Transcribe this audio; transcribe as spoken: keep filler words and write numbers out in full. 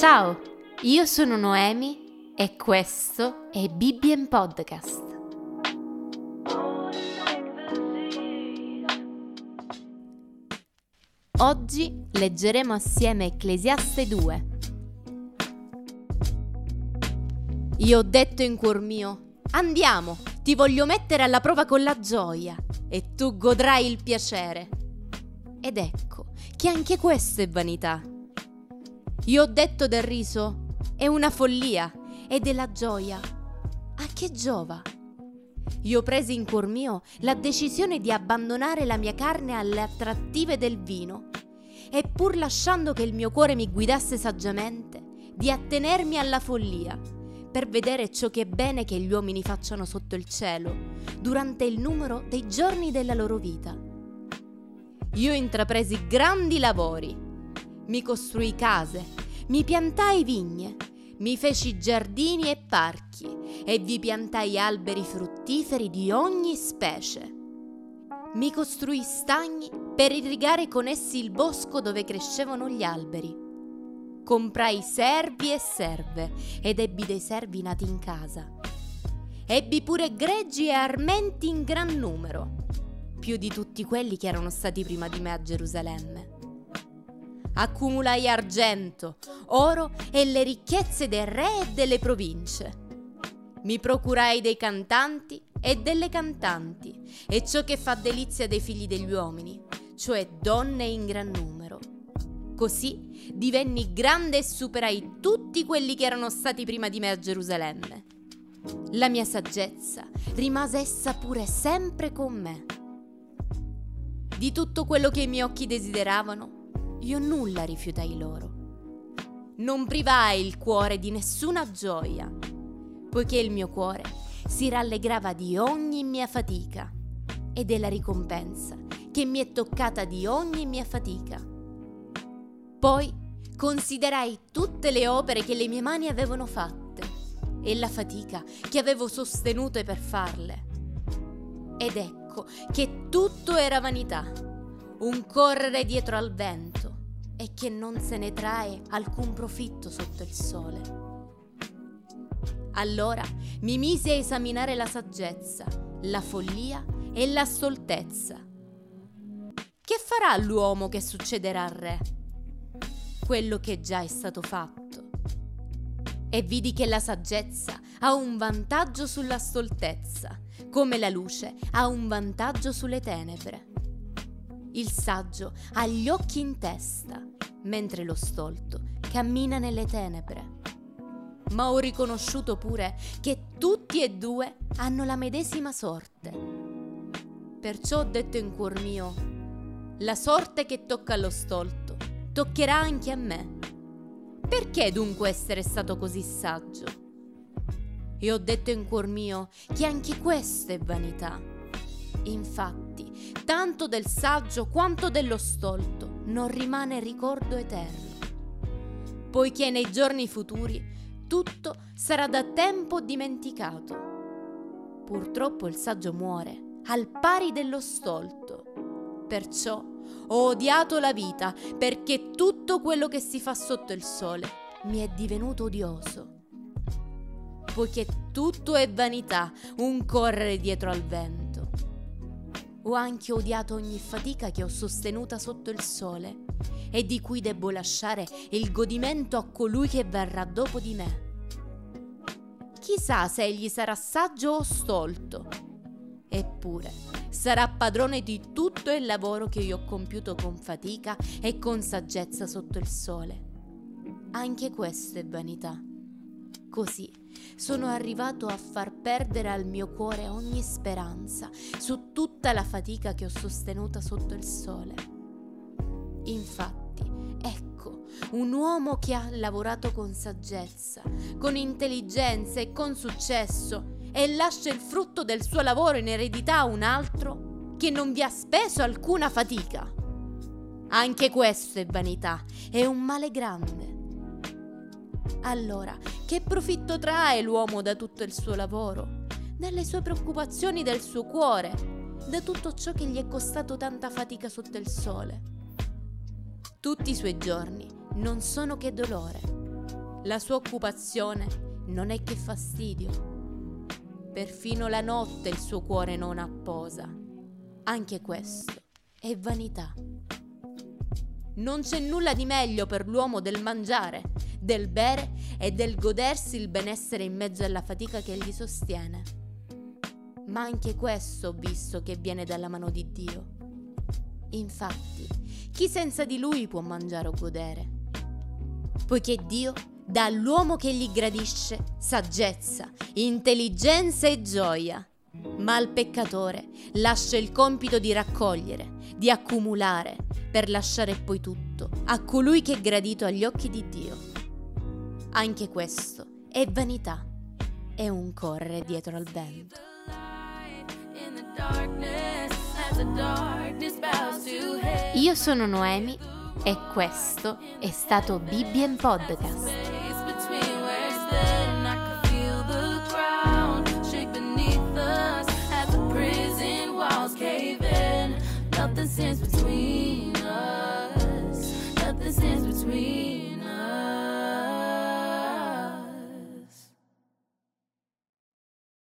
Ciao, io sono Noemi e questo è Bibbia in Podcast. Oggi leggeremo assieme Ecclesiaste due. Io ho detto in cuor mio: andiamo, ti voglio mettere alla prova con la gioia e tu godrai il piacere. Ed ecco che anche questo è vanità. Io ho detto del riso: è una follia, e della gioia a che giova? Io presi in cuor mio la decisione di abbandonare la mia carne alle attrattive del vino e, pur lasciando che il mio cuore mi guidasse saggiamente, di attenermi alla follia per vedere ciò che è bene che gli uomini facciano sotto il cielo durante il numero dei giorni della loro vita. Io intrapresi grandi lavori, mi costrui case, mi piantai vigne, mi feci giardini e parchi e vi piantai alberi fruttiferi di ogni specie. Mi costrui stagni per irrigare con essi il bosco dove crescevano gli alberi. Comprai servi e serve ed ebbi dei servi nati in casa. Ebbi pure greggi e armenti in gran numero, più di tutti quelli che erano stati prima di me a Gerusalemme. Accumulai argento, oro e le ricchezze dei re e delle province. Mi procurai dei cantanti e delle cantanti e ciò che fa delizia dei figli degli uomini, cioè donne in gran numero. Così divenni grande e superai tutti quelli che erano stati prima di me a Gerusalemme. La mia saggezza rimase essa pure sempre con me. Di tutto quello che i miei occhi desideravano, io nulla rifiutai loro. Non privai il cuore di nessuna gioia, poiché il mio cuore si rallegrava di ogni mia fatica e della ricompensa che mi è toccata di ogni mia fatica. Poi considerai tutte le opere che le mie mani avevano fatte e la fatica che avevo sostenuto per farle. Ed ecco che tutto era vanità, un correre dietro al vento e che non se ne trae alcun profitto sotto il sole. Allora mi misi a esaminare la saggezza, la follia e la stoltezza. Che farà l'uomo che succederà al re? Quello che già è stato fatto. E vidi che la saggezza ha un vantaggio sulla stoltezza, come la luce ha un vantaggio sulle tenebre. Il saggio ha gli occhi in testa, mentre lo stolto cammina nelle tenebre. Ma ho riconosciuto pure che tutti e due hanno la medesima sorte. Perciò ho detto in cuor mio: la sorte che tocca allo stolto toccherà anche a me. Perché dunque essere stato così saggio? E ho detto in cuor mio che anche questa è vanità. Infatti, tanto del saggio quanto dello stolto non rimane ricordo eterno, poiché nei giorni futuri tutto sarà da tempo dimenticato. Purtroppo il saggio muore al pari dello stolto. Perciò ho odiato la vita, perché tutto quello che si fa sotto il sole mi è divenuto odioso. Poiché tutto è vanità, un correre dietro al vento. Ho anche odiato ogni fatica che ho sostenuta sotto il sole e di cui debbo lasciare il godimento a colui che verrà dopo di me. Chissà se egli sarà saggio o stolto. Eppure sarà padrone di tutto il lavoro che io ho compiuto con fatica e con saggezza sotto il sole. Anche questo è vanità. Così sono arrivato a far perdere al mio cuore ogni speranza su tutta la fatica che ho sostenuta sotto il sole. Infatti, ecco, un uomo che ha lavorato con saggezza, con intelligenza e con successo e lascia il frutto del suo lavoro in eredità a un altro che non vi ha speso alcuna fatica. Anche questo è vanità, è un male grande. Allora, che profitto trae l'uomo da tutto il suo lavoro, dalle sue preoccupazioni del suo cuore, da tutto ciò che gli è costato tanta fatica sotto il sole? Tutti i suoi giorni non sono che dolore. La sua occupazione non è che fastidio. Perfino la notte il suo cuore non apposa. Anche questo è vanità. Non c'è nulla di meglio per l'uomo del mangiare, del bere e del godersi il benessere in mezzo alla fatica che gli sostiene. Ma anche questo ho visto che viene dalla mano di Dio. Infatti, chi senza di Lui può mangiare o godere? Poiché Dio dà all'uomo che gli gradisce saggezza, intelligenza e gioia, ma al peccatore lascia il compito di raccogliere, di accumulare, per lasciare poi tutto a colui che è gradito agli occhi di Dio. Anche questo è vanità, è un correre dietro al vento. Io sono Noemi e questo è stato Bibbia in Podcast. Nothing stands between us. Nothing stands between us.